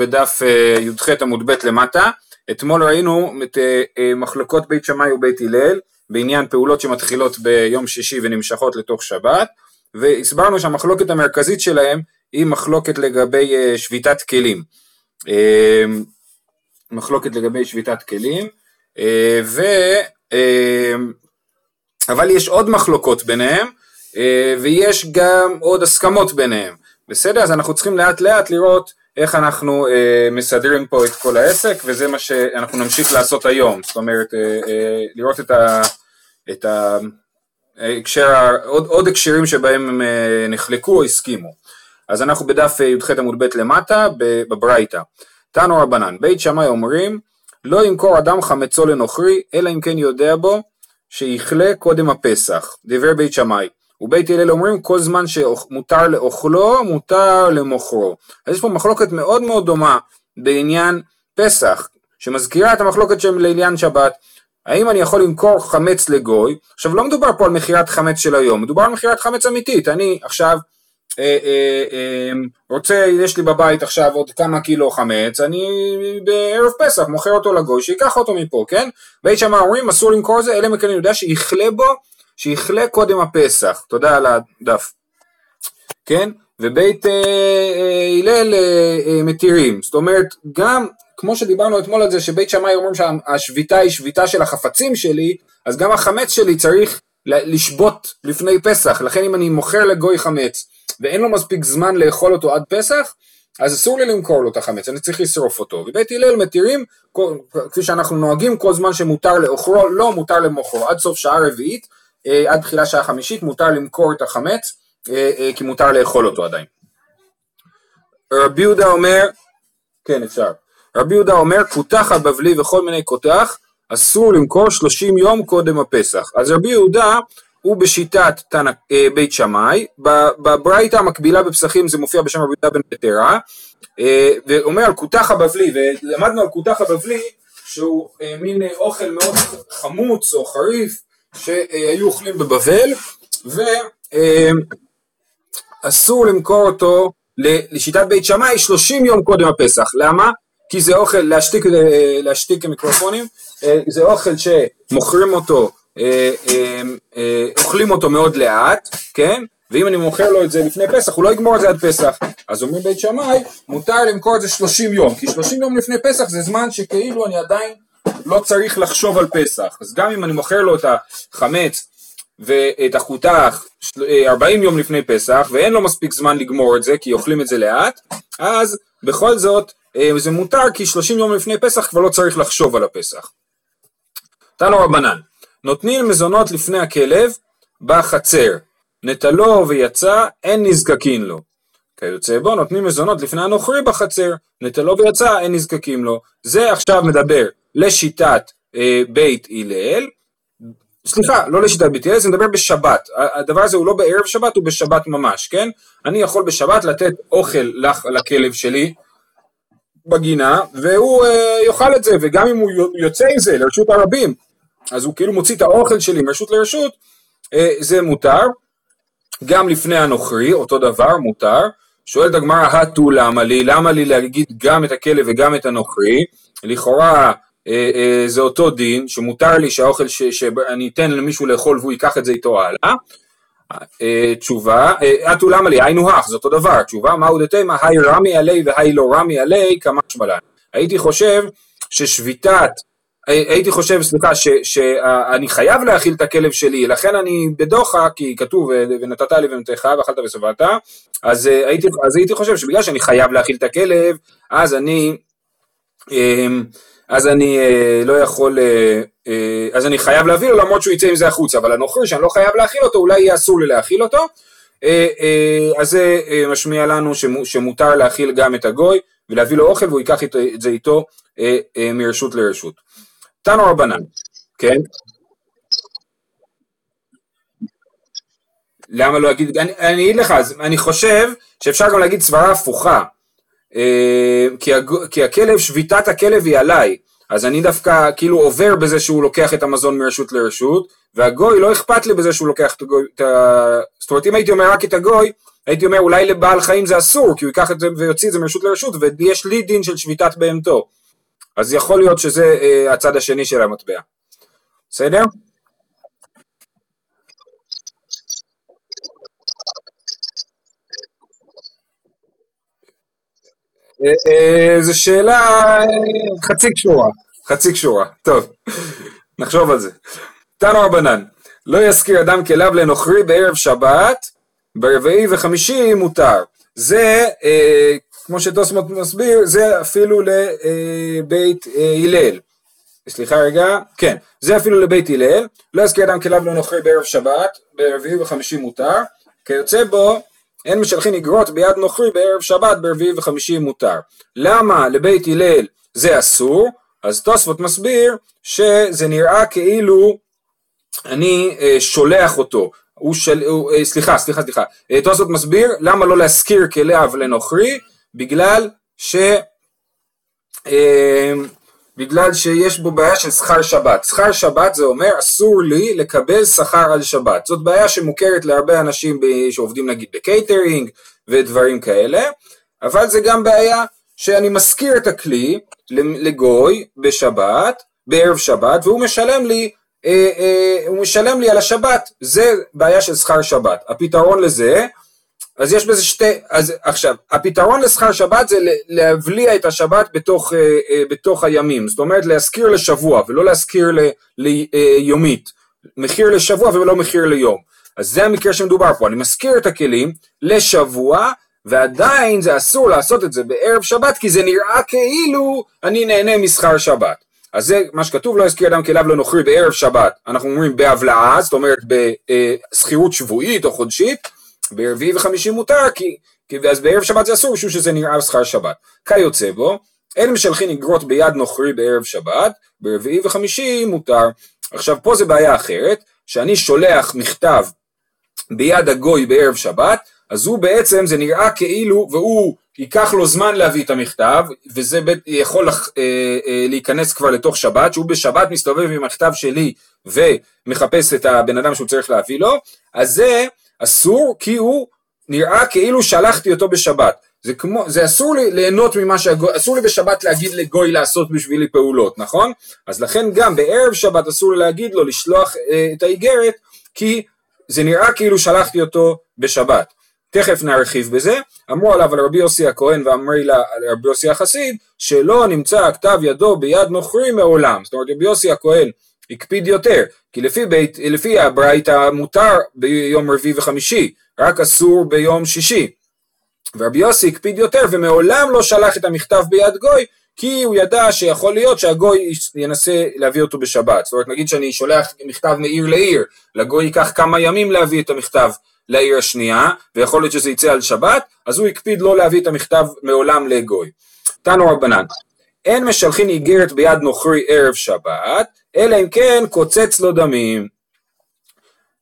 בדף י"ח עמוד ב' למטה. אתמול ראינו את מחלוקות בית שמאי ובית הלל, בעניין פעולות שמתחילות ביום שישי ונמשכות לתוך שבת, והסברנו שהמחלוקת המרכזית שלהם היא מחלוקת לגבי שביתת כלים. אבל יש עוד מחלוקות ביניהם, ויש גם עוד הסכמות ביניהם. בסדר, אז אנחנו צריכים לאט לאט לראות איך אנחנו מסדרים פה את כל העסק, וזה מה שאנחנו נמשיך לעשות היום. זאת אומרת, לראות את ההקשר, עוד הקשרים שבהם הם נחלקו או הסכימו. אז אנחנו בדף י"ח עמוד ב' למטה, בברייתא. תנו רבנן, בית שמאי אומרים, לא ימכור אדם חמצו לנוכרי, אלא אם כן יודע בו, שיחלה קודם הפסח, דבר בית שמאי. ובית הלל אומרים, כל זמן שמותר לאוכלו, מותר למוכרו. אז יש פה מחלוקת מאוד מאוד דומה, בעניין פסח, שמזכירה את המחלוקת שהם לעניין שבת. האם אני יכול למכור חמץ לגוי? עכשיו לא מדובר פה על מחירת חמץ של היום, מדובר על מחירת חמץ אמיתית. אני עכשיו יש לי בבית עכשיו עוד כמה קילו חמץ, אני בערב פסח מוכר אותו לגוי, שיקח אותו מפה, כן? בית שמאי אומרים, אסור למכור זה, אלא אם כן אני יודע שיחלה בו, שיחלה קודם הפסח, תודה על הדף, כן? ובית הלל מתירים, זאת אומרת, גם כמו שדיברנו אתמול על זה, שבית שמאי אומרים שהשביתה היא שביתה של החפצים שלי, אז גם החמץ שלי צריך לשבות לפני פסח, לכן אם אני מוכר לגוי חמץ, ואין לו מספיק זמן לאכול אותו עד פסח, אז אסור לי למכור לו את החמץ, אני צריך לשרוף אותו. ובית הלל מתירים, כפי שאנחנו נוהגים, כל זמן שמותר לאוכרו, לא מותר למוכרו, עד סוף שעה רביעית, עד תחילה שעה חמישית, מותר למכור את החמץ, כי מותר לאכול אותו עדיין. רבי יהודה אומר, כן אפשר, רבי יהודה אומר, קותח הבבלי וכל מיני קותח, אסור למכור 30 יום קודם הפסח. אז רבי יהודה, הוא בשיטת בית שמאי, בברייתא המקבילה בפסחים זה מופיע בשם רבי יהודה בן בתירא, ואומר על קותח הבבלי, ולמדנו על קותח הבבלי, שהוא מין אוכל מאוד חמוץ או חריף, שהיו אוכלים בבבל, ואסור למכור אותו לשיטת בית שמאי 30 יום קודם הפסח, למה? כי זה אוכל, להשתיק מיקרופונים, זה אוכל שמוכרים אותו, אוכלים אותו מאוד לאט, כן? ואם אני מוכר לו את זה לפני פסח, הוא לא יגמור את זה עד פסח. אז אומרים בית שמאי, מותר למכור את זה 30 יום, כי 30 יום לפני פסח זה זמן שכאילו אני עדיין לא צריך לחשוב על פסח. אז גם אם אני מוכר לו את החמץ ואת הקותח 40 יום לפני פסח, ואין לו מספיק זמן לגמור את זה, כי אוכלים את זה לאט, אז בכל זאת זה מותר, כי 30 יום לפני פסח כבר לא צריך לחשוב על הפסח. תנו רבנן, נותנים מזונות לפני הכלב בחצר, נטלו ויצא, אין נזקקים לו. כיוצא בו, נותנים מזונות לפני הנוכרי בחצר, נטלו ויצא, אין נזקקים לו. זה עכשיו מדבר לשיטת בית הלל, סליחה, לא לשיטת בית הלל, זה מדבר בשבת. הדבר הזה הוא לא בערב שבת, הוא בשבת ממש, כן? אני יכול בשבת לתת אוכל לכלב שלי, בגינה, והוא יאכל את זה, וגם אם הוא יוצא עם זה לרשות הרבים, אז הוא כאילו מוציא את האוכל שלי מרשות לרשות, זה מותר, גם לפני הנוכרי, אותו דבר מותר, שואלת הגמרא, התו למה לי להגיד גם את הכלב וגם את הנוכרי, לכאורה זה אותו דין, שמותר לי שהאוכל שאני אתן למישהו לאכול, והוא ייקח את זה איתו הלאה, תשובה, אתו למה לי, היינו הך, זה אותו דבר, תשובה, מהו דתימה, היי רמי עלי והי לא רמי עלי, כמה שמלן, הייתי חושב, סליחה, שאני חייב להאכיל את הכלב שלי, לכן אני בדוחה, כי כתוב, ונתת לי ונתך, ואכלת ושבעת, אז הייתי חושב שבגלל שאני חייב להאכיל את הכלב, אז אני חייב להביא לו, למרות שהוא יצא עם זה החוצה, אבל הנוכרי שאני לא חייב להאכיל אותו, אולי יהיה אסור לי להאכיל אותו, אז זה משמיע לנו שמותר להאכיל גם את הגוי, ולהביא לו אוכל, והוא ייקח את זה איתו, מרשות לרשות. תנו רבנן, כן? למה לא אגיד, אני אגיד לך, אני חושב שאפשר גם להגיד סברה הפוכה, כי הכלב, שביטת הכלב היא עליי, אז אני דווקא כאילו עובר בזה שהוא לוקח את המזון מרשות לרשות, והגוי לא אכפת לי בזה שהוא לוקח את הגוי, זאת אומרת אם הייתי אומר רק את הגוי, הייתי אומר, אולי לבעל חיים זה אסור, כי הוא ייקח את זה ויוציא את זה מרשות לרשות, ויש לי דין של שביטת בהמתו. אז יכול להיות שזה הצד השני של המטבע. בסדר? זו שאלה חצי קשורה. חצי קשורה, טוב. נחשוב על זה. תנו רבנן, לא יזכיר אדם כליו לנוכרי בערב שבת, ברביעי וחמישי מותר. זה, כמו שתוסמות מסביר, זה אפילו לבית הלל. סליחה רגע, כן, זה אפילו לבית הלל. לא יזכיר אדם כליו לנוכרי בערב שבת, ברביעי וחמישי מותר, כי יוצא בו, אין משלחין אגרות ביד נוכרי בערב שבת, ברביעי וחמישי מותר. למה לבית הלל זה אסור? אז תוספות מסביר שזה נראה כאילו אני שולח אותו. סליחה. תוספות מסביר למה לא להזכיר כליו לנוכרי, בגלל שיש בו בעיה של שכר שבת. שכר שבת זה אומר אסור לי לקבל שכר על שבת. זאת בעיה שמוכרת להרבה אנשים שעובדים נגיד בקייטרינג ודברים כאלה, אבל זה גם בעיה שאני מזכיר את הכלי לגוי בשבת, בערב שבת, והוא משלם לי, על השבת. זה בעיה של שכר שבת. הפתרון לזה, אז יש בזה עכשיו, הפתרון לשכר שבת זה להבליע את השבת בתוך הימים, זאת אומרת להזכיר לשבוע ולא להזכיר ליומית, מחיר לשבוע ולא מחיר ליום. אז זה המקרה שמדובר פה, אני מזכיר את הכלים לשבוע, ועדיין זה אסור לעשות את זה בערב שבת, כי זה נראה כאילו אני נהנה משכר שבת. אז זה מה שכתוב, לא יזכיר אדם כליו לנוכרי בערב שבת, אנחנו אומרים בהבלעה, זאת אומרת בשכירות שבועית או חודשית, ברביעי וחמישי מותר, כי אז בערב שבת זה אסור, משום שזה נראה שכר שבת. כיוצא בו, אין משלחין אגרות ביד נוכרי בערב שבת, ברביעי וחמישי מותר. עכשיו פה זה בעיה אחרת, שאני שולח מכתב ביד הגוי בערב שבת, אז הוא בעצם, זה נראה כאילו, והוא ייקח לו זמן להביא את המכתב, וזה יכול להיכנס כבר לתוך שבת, שהוא בשבת מסתובב עם המכתב שלי, ומחפש את הבן אדם שהוא צריך להביא לו, אז זה אסור, כי הוא נראה כאילו שלחתי אותו בשבת. זה אסור לי ליהנות ממה שהגוי, אסור לי בשבת להגיד לגוי לעשות בשבילי פעולות, נכון? אז לכן גם בערב שבת אסור לי להגיד לו לשלוח את האיגרת, כי זה נראה כאילו שלחתי אותו בשבת. תכף נרחיב בזה. אמרו עליו על רבי יוסי הכהן ואמרי לה על רבי יוסי החסיד, שלא נמצא כתב ידו ביד נוכרי מעולם. זאת אומרת, רבי יוסי הכהן הקפיד יותר, כי לפי הברייתא מותר ביום רביעי וחמישי, רק אסור ביום שישי. ורבי יוסי הקפיד יותר, ומעולם לא שלח את המכתב ביד גוי, כי הוא ידע שיכול להיות שהגוי ינסה להביא אותו בשבת. זאת אומרת, נגיד שאני שולח מכתב מעיר לעיר, לגוי ייקח כמה ימים להביא את המכתב לעיר השנייה, ויכול להיות שזה יצא על שבת, אז הוא הקפיד לא להביא את המכתב מעולם לגוי. תנו רבנן, אין משלחין איגרת ביד נוכרי ערב שבת, אלא אם כן קוצץ לו דמים.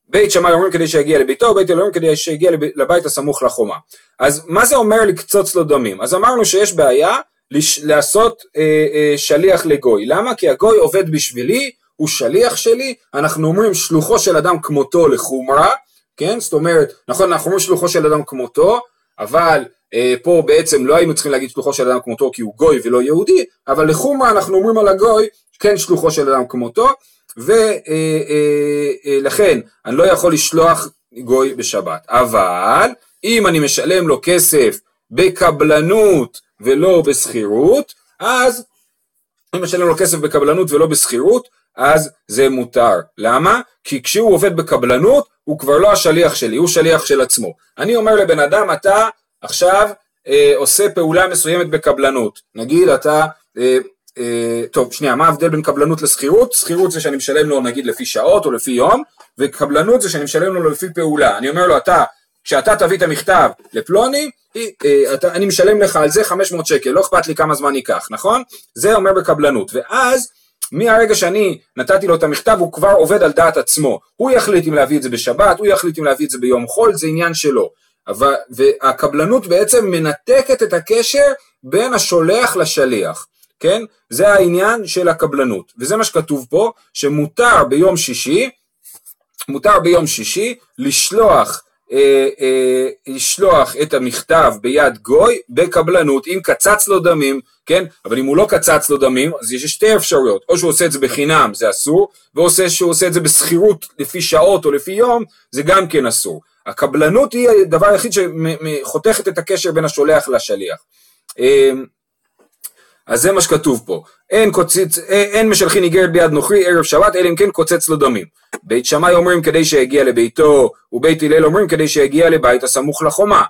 בית שמאי אומרים כדי שיגיע לביתו, בית הלל אומרים כדי שיגיע לבית הסמוך לחומה. אז מה זה אומר לקצוץ לו דמים? אז אמרנו שיש בעיה לעשות שליח לגוי. למה? כי הגוי עובד בשבילי, הוא שליח שלי, אנחנו אומרים שלוחו של אדם כמותו לחומרה, כן? זאת אומרת, נכון, אנחנו אומרים שלוחו של אדם כמותו, אבל פה בעצם לא היינו צריכים להגיד שלוחו של אדם כמותו, כי הוא גוי ולא יהודי, אבל לחומרה אנחנו אומרים על הגוי, כן שלוחו של אדם כמותו, ולכן אני לא יכול לשלוח גוי בשבת. אבל אם אני משלם לו כסף בקבלנות ולא בסחירות, אז זה מותר. למה? כי כשהוא עובד בקבלנות, הוא כבר לא השליח שלי, הוא שליח של עצמו. אני אומר לבן אדם, אתה עכשיו עושה פעולה מסוימת בקבלנות. נגיד, אתה טוב, שנייה, מה ההבדל בין קבלנות לסחירות? סחירות זה שאני משלם לו נגיד לפי שעות או לפי יום, וקבלנות זה שאני משלם לו לפי פעולה. אני אומר לו, אתה, כשאתה תביא את המכתב לפלוני, אני משלם לך על זה 500 שקל, לא אכפת לי כמה זמן ייקח, נכון? זה אומר בקבלנות, ואז מהרגע שאני נתתי לו את המכתב, הוא כבר עובד על דעת עצמו. הוא יחליט אם להביא את זה בשבת, הוא יחליט אם להביא את זה ביום חול, זה עניין שלו. אבל, והקבלנות בעצם מנתקת את הקשר בין השולח לשליח. כן? זה העניין של הקבלנות, וזה מה שכתוב פה, שמותר ביום שישי לשלוח ישלוח את המכתב ביד גוי בקבלנות, אם קצץ לו דמים, כן? אבל אם הוא לא קצץ לו דמים, אז יש שתי אפשרויות, או שהוא עושה את זה בחינם, זה אסור, שהוא עושה את זה בסחירות לפי שעות או לפי יום, זה גם כן אסור. הקבלנות היא הדבר היחיד שחותכת את הקשר בין השולח לשליח. אז זה מה שכתוב פה, אין משלחין איגרת ביד נוכרי ערב שבת, אלא אם כן קוצץ לו דמים. בית שמאי אומרים כדי שיגיע לביתו, ובית הלל אומרים כדי שיגיע לבית הסמוך לחומה.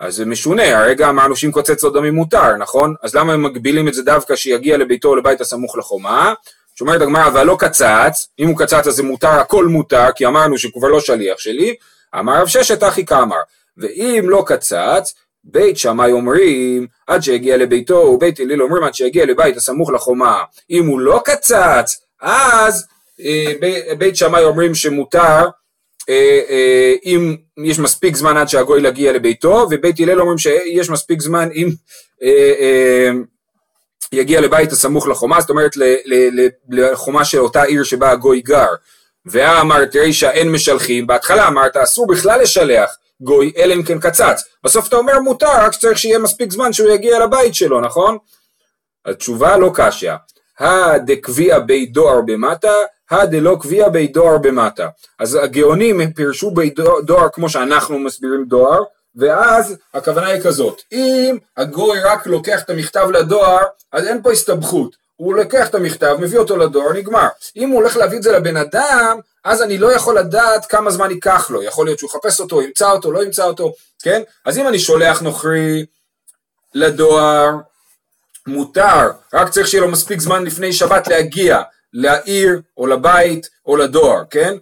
אז זה משונה, הרגע אמרנו שאם קוצץ לו דמים מותר, נכון? אז למה הם מגבילים את זה דווקא שיגיע לביתו או לבית הסמוך לחומה? שאומרת הגמרא, אבל לא קצץ, אם הוא קצץ אז זה מותר, הכל מותר, כי אמרנו שכבר לא שליח שלי, אמר רב ששת אחי כאמר, ואם לא קצץ, בית שמאי אומרים עד שיגיע לביתו, ובית הלל אומרים עד שיגיע לבית הסמוך לחומה. אם הוא לא קצץ, אז בית שמאי אומרים שמותר, אם יש מספיק זמן עד שהגוי יגיע לביתו, ובית הלל אומרים שיש מספיק זמן אם יגיע לבית הסמוך לחומה, זאת אומרת לחומה של אותה עיר שבה הגוי גר. ואמרת רישא אין משלחים, בהתחלה אמרת אסור בכלל לשלח גוי, אלא אם כן קצץ. בסוף אתה אומר מותר, רק שצריך שיהיה מספיק זמן שהוא יגיע לבית שלו, נכון? התשובה לא קשיא. הדקביע בי דואר במטה, הדלא קביע בי דואר במטה. אז הגאונים פירשו בי דואר כמו שאנחנו מסבירים דואר, ואז הכוונה היא כזאת, אם הגוי רק לוקח את המכתב לדואר, אז אין פה הסתבכות. הוא לקח את המכתב, מביא אותו לדואר, נגמר. אם הוא הולך להביא את זה לבן אדם, אז אני לא יכול לדעת כמה זמן ייקח לו. יכול להיות שהוא יחפש אותו, ימצא אותו, לא ימצא אותו, כן? אז אם אני שולח נוכרי לדואר, מותר, רק צריך שיהיה לו מספיק זמן לפני שבת להגיע לעיר או לבית או לדואר, כן?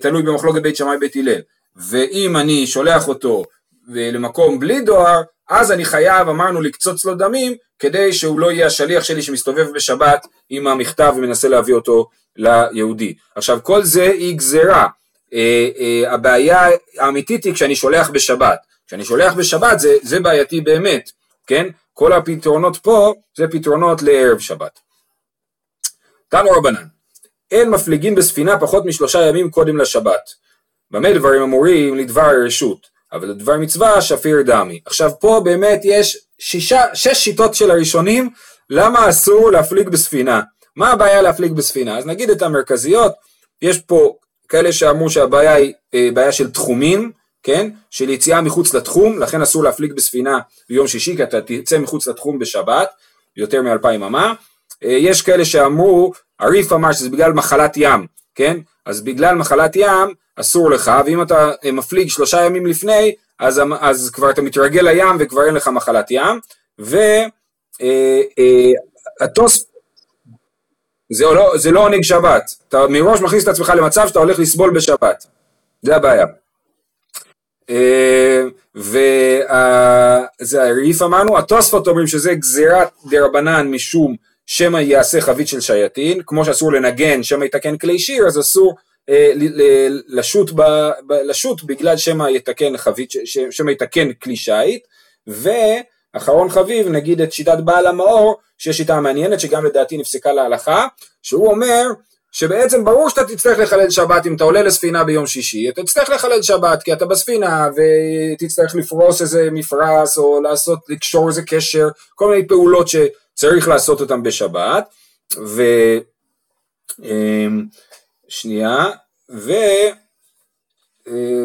תלוי במחלוקת בית שמאי בית הלל. ואם אני שולח אותו למקום בלי דואר, אז אני חייב, אמרנו, לקצוץ לו דמים, כדי שהוא לא יהיה השליח שלי שמסתובב בשבת עם המכתב ומנסה להביא אותו ליהודי. עכשיו, כל זה היא גזרה. הבעיה האמיתית היא כשאני שולח בשבת. כשאני שולח בשבת זה בעייתי באמת, כן? כל הפתרונות פה זה פתרונות לערב שבת. תנו רבנן, אין מפליגים בספינה פחות מ3 ימים קודם לשבת. במה דברים אמורים לדבר רשות? אבל הדבר מצווה שפיר דמי. עכשיו פה באמת יש 6 שיטות של הראשונים, למה אסור להפליג בספינה? מה הבעיה להפליג בספינה? אז נגיד את המרכזיות, יש פה כאלה שאמרו שהבעיה היא בעיה של תחומים, כן? של יציאה מחוץ לתחום, לכן אסור להפליג בספינה ביום שישי, כי אתה תצא מחוץ לתחום בשבת, יותר מ2000 אמה. יש כאלה שאמרו, עריף אמר שזה בגלל מחלת ים, כן? אז בגלל מחלת ים, אסור לך, ואם אתה מפליג 3 ימים לפני, אז כבר אתה מתרגל לים, וכבר אין לך מחלת ים, והתוס, זה לא עונג שבת, אתה מראש מכניס את עצמך למצב, שאתה הולך לסבול בשבת, זה הבעיה. וזה הריף אמרנו, התוספות אומרים שזה גזירת דרבנן משום, שמא יעשה חבית של שייטין, כמו שאסור לנגן, שמא יתקן כלי שיר, אז אסור לשוט בגלל שמא יתקן כלי שייט. ואחרון חביב, נגיד את שיטת בעל המאור, שיש שיטה מעניינת שגם לדעתי נפסקה להלכה, שהוא אומר שבעצם ברור שאתה תצטרך לחלל שבת, אם אתה עולה לספינה ביום שישי, אתה תצטרך לחלל שבת, כי אתה בספינה, ותצטרך לפרוס איזה מפרס, או לקשור איזה קשר, כל מיני פעולות שצריך לעשות אותן בשבת,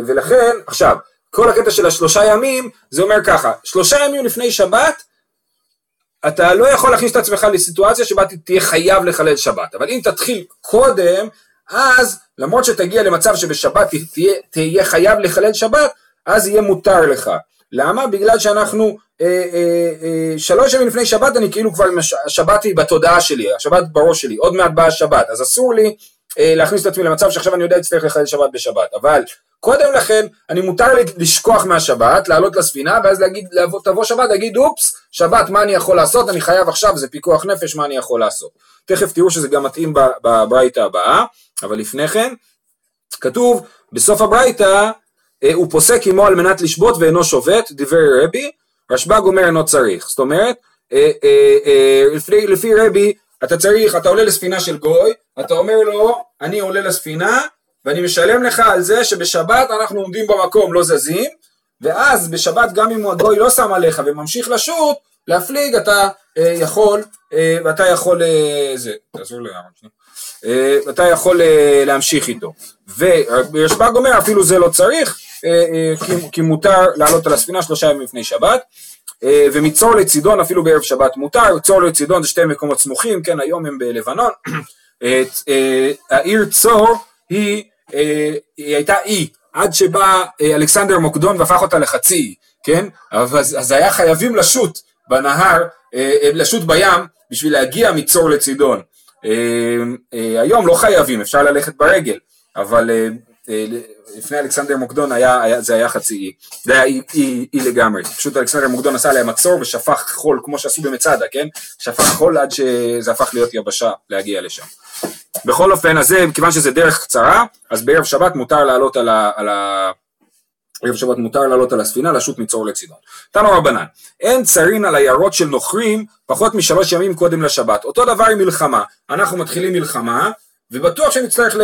ולכן, עכשיו, כל הקטע של 3 ימים, זה אומר ככה, 3 ימים לפני שבת, אתה לא יכול להכניס את עצמך לסיטואציה שבה תהיה חייב לחלל שבת, אבל אם תתחיל קודם, אז למרות שתגיע למצב שבשבת תהיה חייב לחלל שבת, אז יהיה מותר לך. למה? בגלל שאנחנו 3 ימים לפני שבת, אני כאילו כבר, השבת היא בתודעה שלי, השבת בראש שלי, עוד מעט באה השבת, אז אסור לי להכניס את עצמי למצב שעכשיו אני יודע להצטרך לחלל שבת בשבת, אבל קודם לכן אני מותר לשכוח מהשבת, לעלות לספינה ואז להגיד, תבוא שבת, להגיד אופס, שבת מה אני יכול לעשות, אני חייב עכשיו, זה פיקוח נפש מה אני יכול לעשות. תכף תראו שזה גם מתאים בברייתא הבאה, אבל לפני כן כתוב בסוף הברייתא, הוא פוסק עמו על מנת לשבות ואינו שובת, דברי רבי, רשב"ג אומר אינו צריך, זאת אומרת, לפי רבי, אתה עולה לספינה של גוי, אתה אומר לו, אני עולה לספינה, ואני משלם לך על זה שבשבת אנחנו עומדים במקום, לא זזים, ואז בשבת גם אם הגוי לא שם עליך וממשיך לשוט, להפליג אתה יכול, ואתה יכול, זה, תעזור לי, אתה יכול להמשיך איתו. וישב"ג אומר, אפילו זה לא צריך, כי מותר לעלות על הספינה 3 ימים לפני שבת, ומצור לצידון אפילו בערב שבת מותר, צור לצידון זה 2 מקומות סמוכים, כן, היום הם בלבנון, העיר צור היא הייתה אי, עד שבא אלכסנדר מוקדון והפך אותה לחצי, כן, אז היה חייבים לשוט בנהר, לשוט בים, בשביל להגיע מצור לצידון. היום לא חייבים, אפשר ללכת ברגל, אבל לפני אלכסנדר מוקדון זה היה חצי אי, זה היה אי לגמרי, פשוט אלכסנדר מוקדון עשה להם מצור ושפך חול, כמו שעשו במצדה, כן? שפך חול עד שזה הפך להיות יבשה להגיע לשם. בכל אופן, אז זה, מכיוון שזה דרך קצרה, אז בערב שבת מותר לעלות על הספינה, לשוט מצור לצידון. תנו רבנן, אין צריין על היערות של נוכרים פחות מ3 ימים קודם לשבת. אותו דבר עם מלחמה, אנחנו מתחילים מלחמה, ובטוח שנצטרך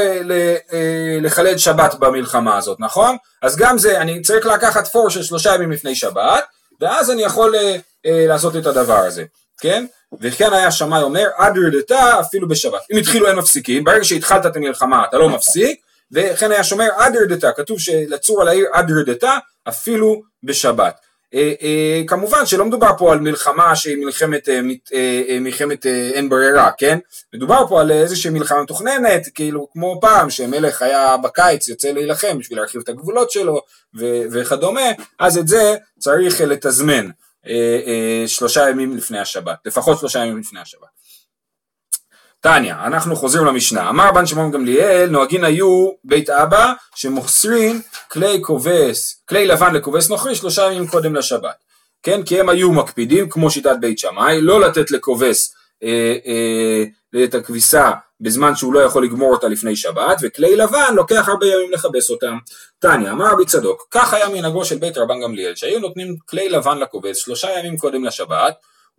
לחלל שבת במלחמה הזאת, נכון? אז גם זה, אני צריך לקחת פור של 3 ימים לפני שבת, ואז אני יכול לעשות את הדבר הזה, כן? וכן היה שמאי אומר, עד רדתה אפילו בשבת. אם התחילו אין מפסיקים, ברגע שהתחלת את המלחמה אתה לא מפסיק, וכן היה שומר עד רדתה, כתוב שלצור על העיר עד רדתה אפילו בשבת. כמובן שלא מדובר פה על מלחמה שהיא מלחמת אין ברירה, כן? מדובר פה על איזושהי מלחמה תוכננת, כאילו כמו פעם שמלך היה בקיץ יוצא להילחם בשביל להרחיב את הגבולות שלו וכדומה, אז את זה צריך לתזמן 3 ימים לפני השבת, לפחות 3 ימים לפני השבת. טניה, אנחנו חוזרים למשנה, אמר רבן שמעון גמליאל, נוהגין היו בית אבא שמוסרין כלי לבן לכובס נוכרי 3 ימים קודם לשבת, כן, כי הם היו מקפידים כמו שיטת בית שמאי, לא לתת לכובס את הכביסה בזמן שהוא לא יכול לגמור אותה לפני שבת, וכלי לבן לוקח הרבה ימים לכבס אותם. טניה, אמר רבי צדוק, כך היה מנהגו של בית רבן גמליאל, שהיו נותנים כלי לבן לכובס 3 ימים קודם לשבת,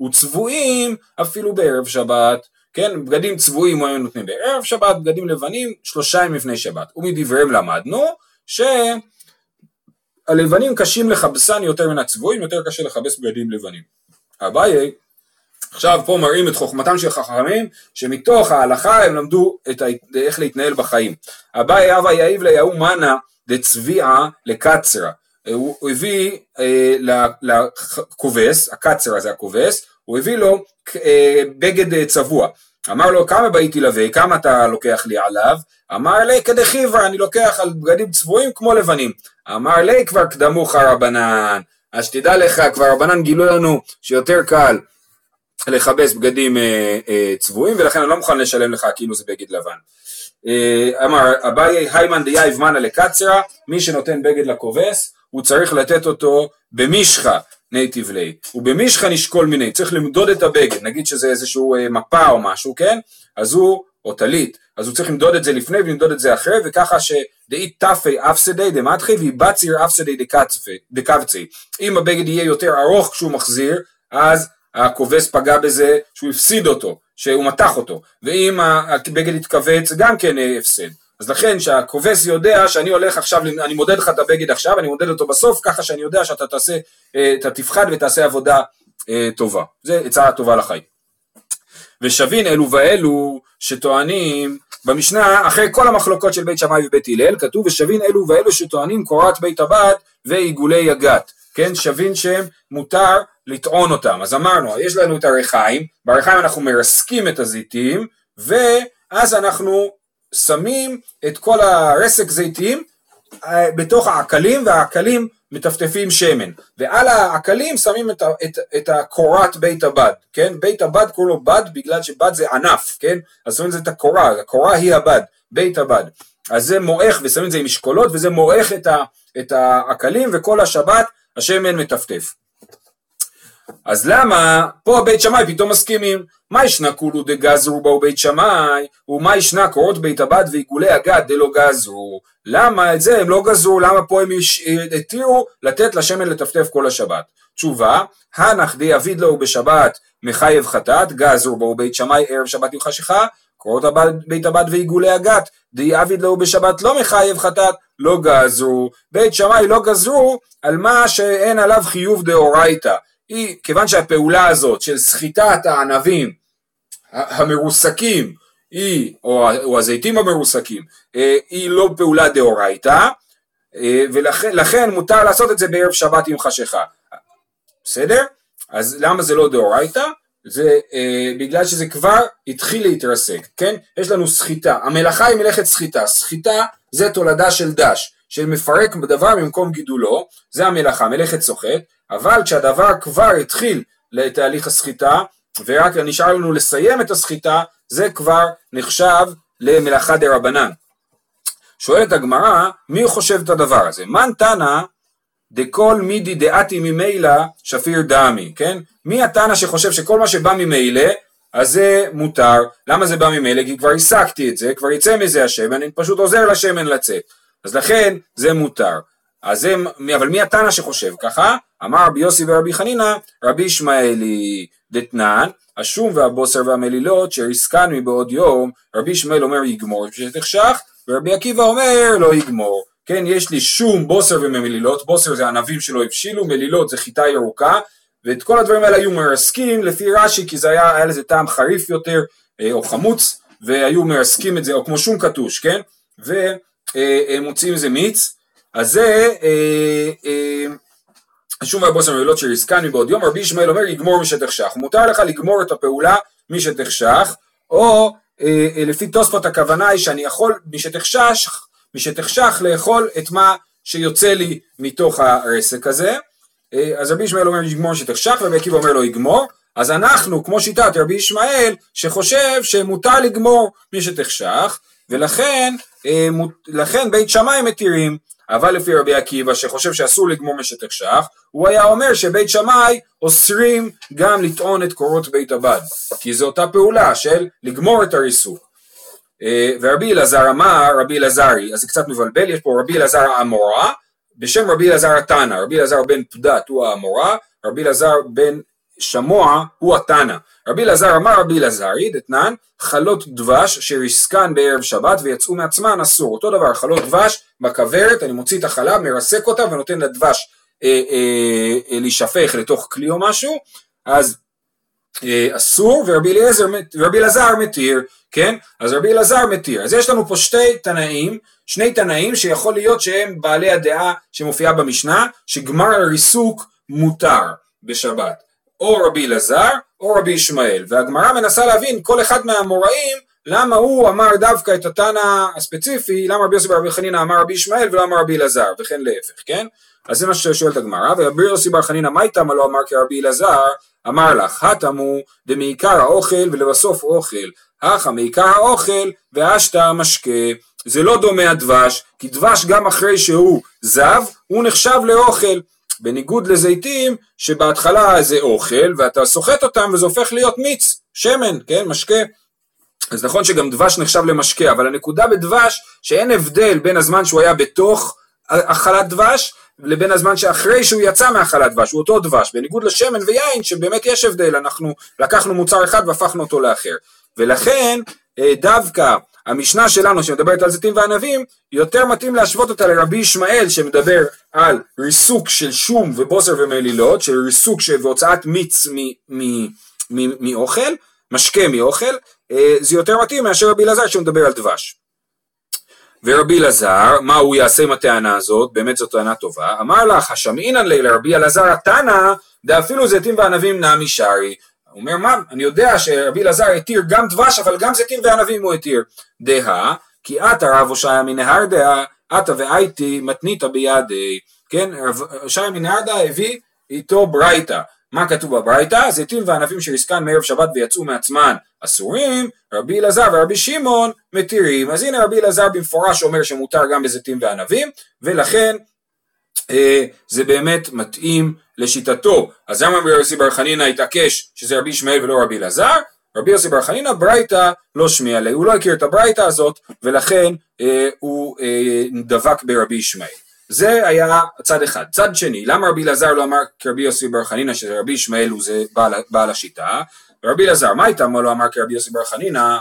וצבועים אפילו בערב שבת, כן, בגדים צבועים הוא היה נותנים בערב שבת, בגדים לבנים 3 ימים לפני שבת, ומדבריהם למדנו שהלבנים קשים לחבסן יותר מן הצבועים, יותר קשה לחבס בגדים לבנים. אביי, עכשיו פה מראים את חוכמתם של חכמים, שמתוך ההלכה הם למדו איך להתנהל בחיים. אביי אבא יאיב ליהו מנה דצביעה לקצרה, הוא הביא לכובס, הקצרה זה הכובס, הוא הביא לו בגד צבוע, אמר לו כמה באיתי לווה, כמה אתה לוקח לי עליו, אמר לי כדחיבה, אני לוקח על בגדים צבועים כמו לבנים, אמר לי כבר קדמוך רבנן, אז תדע לך כבר רבנן גילו לנו שיותר קל לחבס בגדים צבועים, ולכן אני לא מוכן לשלם לך כאילו זה בגד לבן. אמר אביי היימן דייב מנה לקצרה, מי שנותן בגד לכובס הוא צריך לתת אותו במשחה נייטיב לי, ובמשחה נשקול מיני, צריך למדוד את הבגד, נגיד שזה איזשהו מפה או משהו, כן? אז הוא, או תלית, אז הוא צריך למדוד את זה לפני ולמדוד את זה אחרי, וככה שדאית תפי אפסדי דמתחי, ואיבא ציר אפסדי דקבצי, אם הבגד יהיה יותר ארוך כשהוא מחזיר, אז הכובס פגע בזה שהוא הפסיד אותו, שהוא מתח אותו, ואם הבגד יתכווץ גם כן הפסד, אז לכן שהכובס יודע שאני הולך עכשיו, אני מודד לך את הבגד עכשיו, אני מודד אותו בסוף, ככה שאני יודע שאתה תעשה, אתה תפחד ותעשה עבודה טובה. זה הצעה טובה לחיים. ושבין אלו ואלו שטוענים, במשנה, אחרי כל המחלוקות של בית שמאי ובית הלל, כתוב, ושבין אלו ואלו שטוענים קורת בית הבת ועיגולי יגת. כן, שבין שהם מותר לטעון אותם. אז אמרנו, יש לנו את הרחיים, ברחיים אנחנו מרסקים את הזיתים, ואז אנחנו שמים את כל הרסק זיתים בתוך העקלים, והעקלים מטפטפים שמן, ועל העקלים שמים את הקורת בית הבד, כן? בית הבד קוראו לו בד, בגלל שבד זה ענף, כן? אז שמים את זה את הקורה, הקורה היא הבד, בית הבד, אז זה מועך, ושמים את זה עם משקולות, וזה מועך את העקלים, וכל השבת השמן מטפטף. אז למה פה בית שמאי פתאום מסכימים, מה ישנה כולו דגזרו בו בית שמאי, ומה ישנה קורות בית הבד ועיגולי הגד דלא גזרו, למה את זה הם לא גזרו, למה פה הם התירו לתת לשמן לטפטף כל השבת? תשובה, הנח די אביד לו בשבת מחייב חטאת, גזרו בו בית שמאי ערב שבת עם חשיכה, קורות בית הבת ועיגולי הגת, דהי עביד לו בשבת לא מחייב חטאת, לא גזרו. בית שמאי לא גזרו על מה שאין עליו חיוב דאורייתא. כיוון שהפעולה הזאת של סחיטת הענבים המרוסקים, או הזיתים המרוסקים, היא לא פעולה דאורייתא, ולכן מותר לעשות את זה בערב שבת עם חשיכה. בסדר? אז למה זה לא דאורייתא? זה בגלל שזה כבר התחיל להתרסק, כן? יש לנו סחיטה, המלאכה היא מלאכת סחיטה, סחיטה זה תולדה של דש, שמפרק דבר במקום גידולו, זה המלאכה, מלאכת סוחט, אבל כשהדבר כבר התחיל לתהליך הסחיטה, ורק נשאר לנו לסיים את הסחיטה, זה כבר נחשב למלאכה דרבנן. שואלת הגמרא, מי חושב את הדבר הזה? מן תנא דכל מידי דעתי ממילא שפיר דמי, כן? מי התנא שחושב שכל מה שבא ממילא, אז זה מותר. למה זה בא ממילא? כי כבר הסקתי את זה, כבר יצא מזה השמן, אני פשוט עוזר לשמן לצאת. אז לכן זה מותר. אבל מי התנא שחושב ככה? אמר רבי יוסי ורבי חנינה, רבי ישמעאל דתנן, השום והבוסר והמלילות שריסקן מבעוד יום, רבי ישמעאל אומר יגמור שתחשך, ורבי עקיבא אומר לא יגמור. כן, יש לי שום, בוסר ומלילות, בוסר זה ענבים שלא הבשילו, מלילות זה חיטה ירוקה, ואת כל הדברים האלה היו מרסקים לפי רש"י, כי זה היה לזה טעם חריף יותר, או חמוץ, והיו מרסקים את זה, או כמו שום קטוש, כן? ומוצאים איזה מיץ, אז זה, שום והבוסר ומלילות שריסקן מבעוד יום, רבי ישמעאל אומר, יגמור מי שתחשך, מותר לך לגמור את הפעולה מי שתחשך, או לפי תוספות הכוונה היא שאני יכול מי שתחשך, לאכול את מה שיוצא לי מתוך הרסק הזה. אז רבי ישמעאל אומר יגמור שתחשך, ורבי עקיבא אומר לו יגמור. אז אנחנו כמו שיטת רבי ישמעאל שחושב שמותר לגמור מי שתחשך, ולכן בית שמאי מתירים. אבל לפי רבי עקיבא שחושב שאסור לגמור מי שתחשך, הוא היה אומר שבית שמאי אוסרים גם לטעון את קורות בית הבד, כי זו אותה פעולה של לגמור את הריסוק. ורבי אלעזר אמר, רבי אלעזרי, אז זה קצת מבלבל, יש פה רבי אלעזר האמורא, בשם רבי אלעזר התנא, רבי אלעזר בן פדת הוא האמורא, רבי אלעזר בן שמוע הוא התנא. רבי אלעזר אמר, רבי אלעזרי, דתנן, חלות דבש שריסקן בערב שבת ויצאו מעצמן אסור. אותו דבר, חלות דבש בכוורת, אני מוציא את החלה, מרסק אותה ונותן לדבש להישפך לתוך כלי או משהו, אז אסור, ורבי אלעזר מתיר, כן? אז רבי אלעזר מתיר. אז יש לנו פה שני תנאים שיכול להיות שהם בעלי הדעה שמופיעה במשנה, שגמר הריסוק מותר בשבת. או רבי אלעזר, או רבי ישמעאל. והגמרא מנסה להבין כל אחד מהאמוראים, למה הוא אמר דווקא את התנא הספציפי, למה רבי יוסי בר חנינה אמר רבי ישמעאל ולמה רבי אלעזר, וכן להפך, כן? אז זה מה ששואלת הגמרא, ורבי יוסי בר חנינה, מה איתם לא אמר כרבי אלעזר? אמר לך, התמו דמעיקר האוכל ולבסוף אוכל, אך מעיקר האוכל והשתה המשקה. זה לא דומה הדבש, כי דבש גם אחרי שהוא זב, הוא נחשב לאוכל, בניגוד לזיתים שבהתחלה זה אוכל, ואתה סוחט אותם וזה הופך להיות מיץ, שמן, כן, משקה. אז נכון שגם דבש נחשב למשקה, אבל הנקודה בדבש שאין הבדל בין הזמן שהוא היה בתוך אכלת דבש, לבין הזמן שאחרי שהוא יצא מאכלת דבש, הוא אותו דבש, בניגוד לשמן ויין, שבאמת יש הבדל, אנחנו לקחנו מוצר אחד והפכנו אותו לאחר, ולכן דווקא המשנה שלנו שמדברת על זיתים וענבים, יותר מתאים להשוות אותה לרבי ישמעאל, שמדבר על ריסוק של שום ובוסר ומלילות, של ריסוק והוצאת מיץ מאוכל, משקה מאוכל, זה יותר מתאים מאשר רבי אלעזר שמדבר על דבש. ורבי אלעזר, מה הוא יעשה עם הטענה הזאת? באמת זו טענה טובה. אמר לך, השמעינן לי לרבי אלעזר התנא, דאפילו זיתים וענבים נמי שרי. הוא אומר, מה? אני יודע שרבי אלעזר התיר גם דבש, אבל גם זיתים וענבים הוא התיר. דהה, כי אתה רב הושעיה מנהרדה, אתה והייתי מתנית בידי. כן, רב הושעיה מנהרדה הביא איתו ברייתא. מה כתוב בברייתא? זיתים וענבים שריסקן מערב שבת ויצאו מעצמן אסורים, רבי אלעזר ורבי שמעון מתירים. אז הנה רבי אלעזר במפורש אומר שמותר גם בזיתים וענבים, ולכן זה באמת מתאים לשיטתו. אז למה רבי יוסי בר חנינה התעקש שזה רבי ישמעאל ולא רבי אלעזר? רבי יוסי בר חנינה ברייתא לא שמיע לי, הוא לא הכיר את הברייתא הזאת, ולכן הוא דבק ברבי ישמעאל. זה היה צד אחד. צד שני, למה רבי אלעזר לא אמר כרבי יוסי בר חנינה שרבי ישמעאל הוא זה בעל השיטה? רבי אלעזר, מה איתם? הוא לא אמר כרבי יוסי בר חנינה,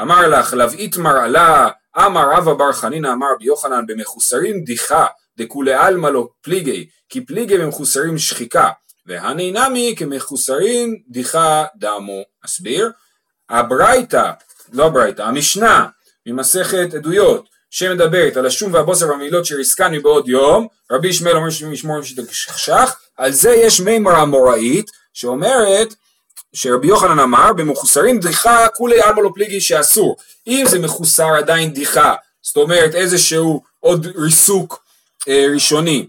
אמר לך, לבעית מרעלה, אמר רבא בר חנינה, אמר רבי יוחנן, במחוסרים דיחה, דכולי עלמא לא פליגי, כי פליגי במחוסרים שחיקה, והני נמי כמחוסרים דיחה דמו. אסביר, המשנה, ממסכת עדויות, שמדברת על השום והבוסר והמילות שריסקני בעוד יום, רבי ישמעאל אומר שמשמורים שתשכח, על זה יש מימרה מוראית, שאומרת, שרבי יוחנן אמר, במחוסרים דיחה, כולי עלמא לא פליגי שאסור, אם זה מחוסר עדיין דיחה, זאת אומרת איזשהו עוד ריסוק ראשוני,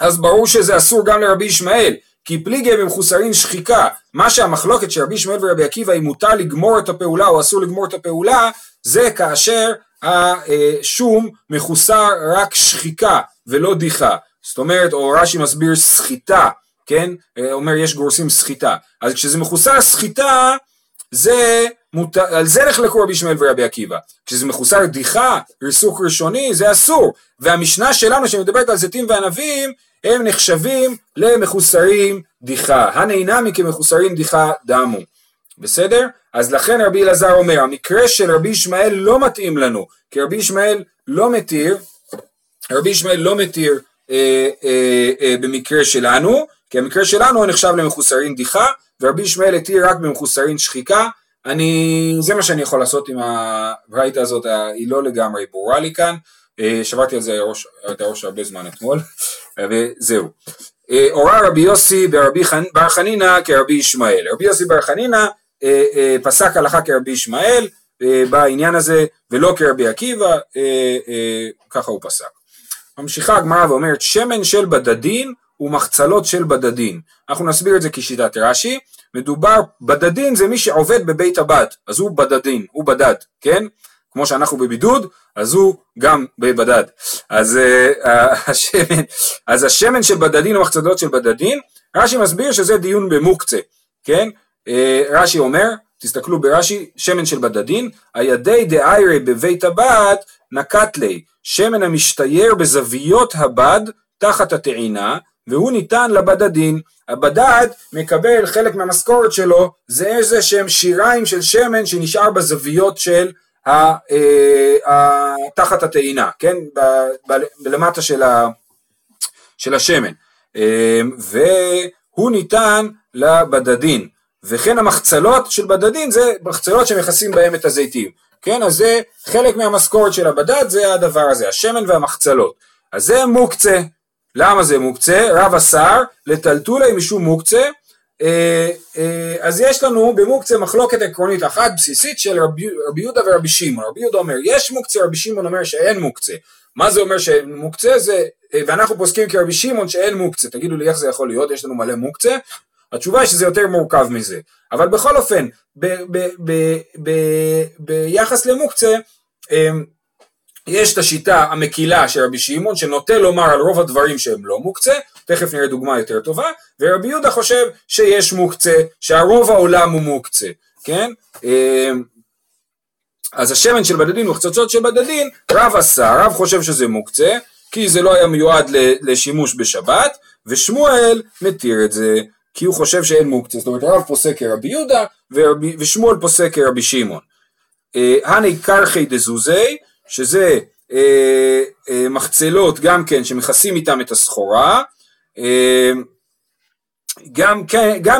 אז ברור שזה אסור גם לרבי ישמעאל, כי פליגי במחוסרים שחיקה, מה שהמחלוקת שרבי ישמעאל ורבי עקיבא, אם מותר לגמור את הפעולה או אסור לגמור את הפעולה, זה כאשר השום מחוסר רק שחיקה ולא דיחה, זאת אומרת, או רש"י מסביר סחיטה, כן, אומר יש גורסים סחיטה, אז כשזה מחוסר סחיטה, על זה נחלקו רבי ישמעאל ורבי עקיבא, כשזה מחוסר דיחה, ריסוק ראשוני, זה אסור, והמשנה שלנו שמדברת על זיתים וענבים, הם נחשבים למחוסרים דיחה, הנינמי כמחוסרים דיחה דמו, בסדר? אז לכן רבי אלעזר אומר, המקרה של רבי ישמעאל לא מתאים לנו, כי רבי ישמעאל לא מתיר במקרה שלנו, כי המקרה שלנו נחשב למחוסרים דיחה, ורבי ישמעאל התיר רק במחוסרים שחיקה, זה מה שאני יכול לעשות עם הברייתא הזאת, היא לא לגמרי ברורה לי כאן, שברתי על זה את הראש הרבה זמן אתמול, וזהו. אורה רבי יוסי בר חנינה כרבי ישמעאל, רבי יוסי בר חנינה פסק הלכה כרבי ישמעאל בעניין הזה, ולא כרבי עקיבא, ככה הוא פסק. ממשיכה הגמרא ואומרת, שמן של בדדין ומחצלות של בדדין, אנחנו נסביר את זה כשיטת רש"י, מדובר בדדין זה מי שעובד בבית הבת, אז הוא בדדין, הוא בדד, כן? כמו שאנחנו בבידוד, אז הוא גם בבדד, אז השמן של בדדין ומחצלות של בדדין, רש"י מסביר שזה דיון במוקצה, כן? רש"י אומר, תסתכלו ברש"י, שמן של בדדין, הידי דאיירי בבית הבת נקט לי, שמן המשתייר בזוויות הבד תחת הטעינה, והוא ניתן לבדדין, הבדד מקבל חלק מהמשכורת שלו, זה איזה שהם שיריים של שמן שנשאר בזוויות של תחת הטעינה, כן, למטה של השמן, והוא ניתן לבדדין, וכן המחצלות של בדדין זה מחצלות שמכסים בהם את הזיתים, כן, אז זה חלק מהמשכורת של הבדד, זה הדבר הזה, השמן והמחצלות, אז זה מוקצה, למה זה מוקצה? רב השר לטלטולי משום מוקצה, אז יש לנו במוקצה מחלוקת עקרונית אחת בסיסית של רבי יהודה ורבי שמעון, רבי יהודה אומר יש מוקצה, רבי שמעון אומר שאין מוקצה, מה זה אומר שאין מוקצה? ואנחנו פוסקים כרבי שמעון שאין מוקצה, תגידו לי איך זה יכול להיות, יש לנו מלא מוקצה, התשובה היא שזה יותר מורכב מזה, אבל בכל אופן, ביחס למוקצה, יש את השיטה המקילה של רבי שמעון, שנוטה לומר על רוב הדברים שהם לא מוקצה, תכף נראה דוגמה יותר טובה, ורבי יהודה חושב שיש מוקצה, שהרוב העולם הוא מוקצה, כן? אז השמן של בדדין וחצוצות של בדדין, רב עשה, רב חושב שזה מוקצה, כי זה לא היה מיועד לשימוש בשבת, ושמואל מתיר את זה, כי הוא חושב שאין מוקצה, זאת אומרת רב פוסק כרבי יהודה, ושמואל פוסק כרבי שמעון. הני קרחי דזוזי, שזה מחצלות גם כן שמכסים איתם את הסחורה, גם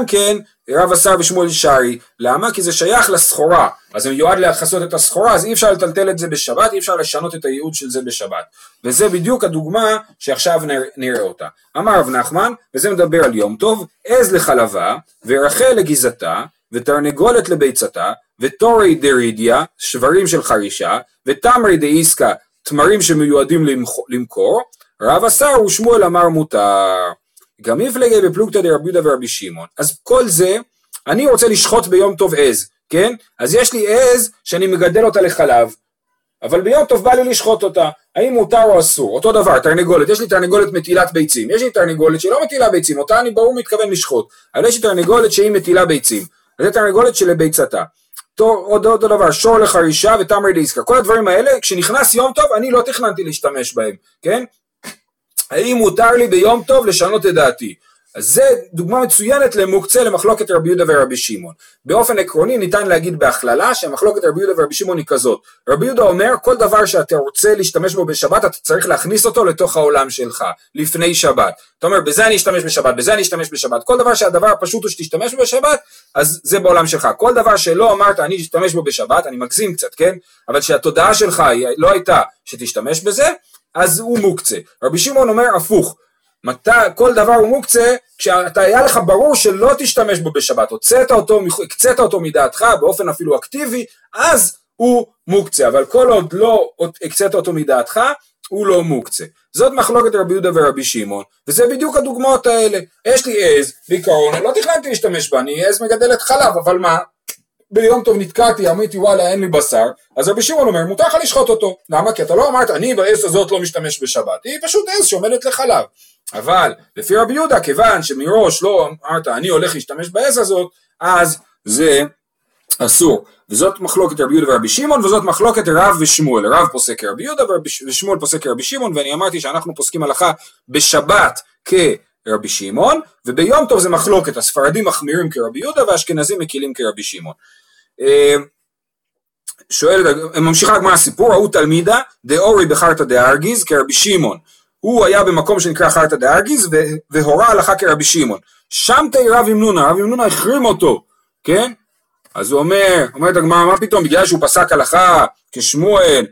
כן רב השר ושמואל שרי, למה? כי זה שייך לסחורה, אז הם יועד להכסות את הסחורה, אז אי אפשר לטלטל את זה בשבת, אי אפשר לשנות את הייעוד של זה בשבת, וזה בדיוק הדוגמה שעכשיו נראה אותה. אמר רב נחמן, וזה מדבר על יום טוב, עז לחלבה, ורחל לגיזתה, ותרנגולת לביצתה, וטורי דרידיה, שברים של חרישה, ותמרי דאיסקה, תמרים שמיועדים למכור, רב השר ושמואל אמר מותר, גם יפלגי בפלוגתא דרבי יהודה ורבי שמעון, אז כל זה, אני רוצה לשחוט ביום טוב עז, כן? אז יש לי עז שאני מגדל אותה לחלב, אבל ביום טוב בא לי לשחוט אותה, האם מותר או אסור? אותו דבר, תרנגולת, יש לי תרנגולת מטילת ביצים, יש לי תרנגולת שלא מטילה ביצים, אותה אני ברור מתכוון לשחוט, אבל יש לי תרנגולת שהיא מטילה ביצים, אז זה תרנגולת שלביצתה. אותו דבר, שור לחרישה ותמרי לעסקה, כל הדברים האלה, כשנכנס יום טוב, אני לא תכננתי להשתמש בהם, כן? האם מותר לי ביום טוב לשנות את דעתי? אז זה דוגמה מצוינת למוקצה למחלוקת רבי יהודה ורבי שמעון. באופן עקרוני ניתן להגיד בהכללה שהמחלוקת רבי יהודה ורבי שמעון היא כזאת. רבי יהודה אומר כל דבר שאתה רוצה להשתמש בו בשבת אתה צריך להכניס אותו לתוך העולם שלך לפני שבת. אתה אומר בזה אני אשתמש בשבת, בזה אני אשתמש בשבת. כל דבר שהדבר הפשוט הוא שתשתמש בו בשבת, אז זה בעולם שלך. כל דבר שלא אמרת אני אשתמש בו בשבת, אני מגזים קצת, כן? אבל שהתודעה שלך לא הייתה שתשתמש בזה, אז הוא מוקצה. רבי שמעון אומר הפוך. כל דבר הוא מוקצה כשאתה היה לך ברור שלא תשתמש בו בשבת, הקצת אותו מדעתך באופן אפילו אקטיבי, אז הוא מוקצה, אבל כל עוד לא הקצת אותו מדעתך, הוא לא מוקצה. זאת מחלוקת רבי יהודה ורבי שמעון, וזה בדיוק הדוגמאות האלה. יש לי עז, בעיקרון, לא תכננתי להשתמש בה, אני עז מגדלת חלב, אבל מה? ביום טוב נתקעתי, אמרתי וואלה אין לי בשר, אז רבי שמעון אומר מותר לך לשחוט אותו, למה? כי אתה לא אמרת אני בעז הזאת לא משתמש בשבת, היא פשוט עז שעומדת לחלב. אבל לפי רבי יהודה, כיוון שמראש לא אמרת אני הולך להשתמש בעז הזאת, אז זה אסור. וזאת מחלוקת רבי יהודה ורבי שמעון, וזאת מחלוקת רב ושמואל. רב פוסק רבי יהודה ושמואל פוסק רבי שמעון, ואני אמרתי שאנחנו פוסקים הלכה בשבת כרבי שמעון, וביום טוב זה מחלוקת, הספרדים מחמירים כרבי יהודה והאשכנזים מקילים כרבי שמעון. ממשיכה כמו הסיפור, ההוא תלמידה דאורי בחרתא דארגיז כרבי שמעון. הוא היה במקום שנקרא חרתא דארגיז, והורה הלכה כרבי שמעון. שם תהיה רב עם נונה, רב עם נונה החרים אותו, כן? אז הוא אומרת הגמרא, מה פתאום, בגלל שהוא פסק הלכה כשמואל,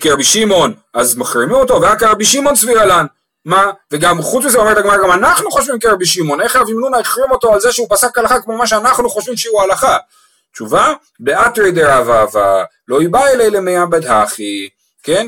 כרבי שמעון, אז מחרימו אותו, והיה כרבי שמעון סביר עלן. מה? וגם חוץ מזה אומרת הגמרא, גם אנחנו חושבים כרבי שמעון, איך רב עם נונה החרים אותו על זה שהוא פסק הלכה כמו מה שאנחנו חושבים שהוא הלכה? תשובה, באתרי דרבבה, לא ייבא אלי למעבד האחי, כן?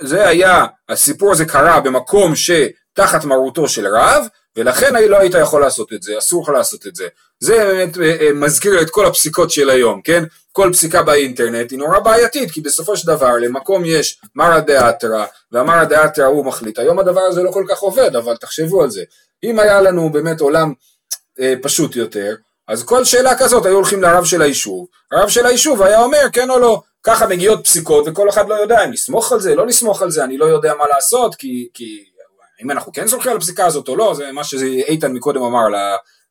זה היה, הסיפור הזה קרה במקום שתחת מרותו של רב, ולכן לא היית יכול לעשות את זה, אסור לך לעשות את זה. זה באמת מזכיר את כל הפסיקות של היום, כן? כל פסיקה באינטרנט היא נורא בעייתית, כי בסופו של דבר למקום יש מרא דאתרא, והמרא דאתרא הוא מחליט. היום הדבר הזה לא כל כך עובד, אבל תחשבו על זה. אם היה לנו באמת עולם פשוט יותר, אז כל שאלה כזאת היו הולכים לרב של היישוב. הרב של היישוב היה אומר כן או לא, ככה מגיעות פסיקות וכל אחד לא יודע אם לסמוך על זה, לא לסמוך על זה, אני לא יודע מה לעשות, כי אם אנחנו כן סומכים על הפסיקה הזאת או לא, זה מה שאיתן מקודם אמר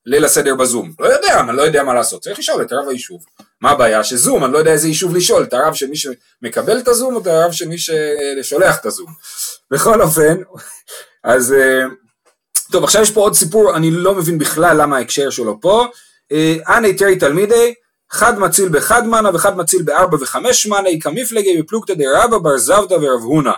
ליל הסדר בזום, לא יודע, אני לא יודע מה לעשות, צריך לשאול את הרב היישוב, מה הבעיה שזום, אני לא יודע איזה יישוב לשאול, את הרב שמי שמקבל את הזום או את הרב שמי ששולח את הזום, בכל אופן, אז טוב, עכשיו יש פה עוד סיפור, אני לא מבין בכלל למה ההקשר שלו פה, אני תראי תלמידי, חד מציל בחד מנה וחד מציל בארבע וחמש מנה, כמפלגי בפלוגתא דרבא בר זבדא ורב הונא.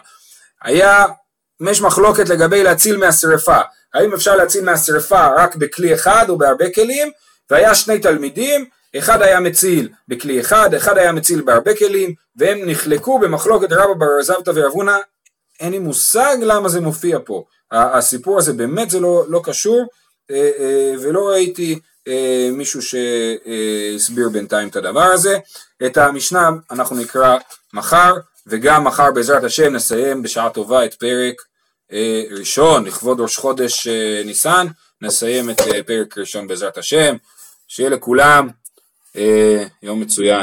יש מחלוקת לגבי להציל מהשריפה, האם אפשר להציל מהשריפה רק בכלי אחד או בהרבה כלים, והיה שני תלמידים, אחד היה מציל בכלי אחד, אחד היה מציל בהרבה כלים, והם נחלקו במחלוקת רבא בר זבדא ורב הונא. אין לי מושג למה זה מופיע פה, הסיפור הזה באמת זה לא קשור, ולא ראיתי מישהו שהסביר בינתיים את הדבר הזה. את המשנה אנחנו נקרא מחר, וגם מחר בעזרת השם נסיים בשעה טובה את פרק ראשון, לכבוד ראש חודש ניסן, נסיים את פרק ראשון בעזרת השם, שיהיה לכולם יום מצוין.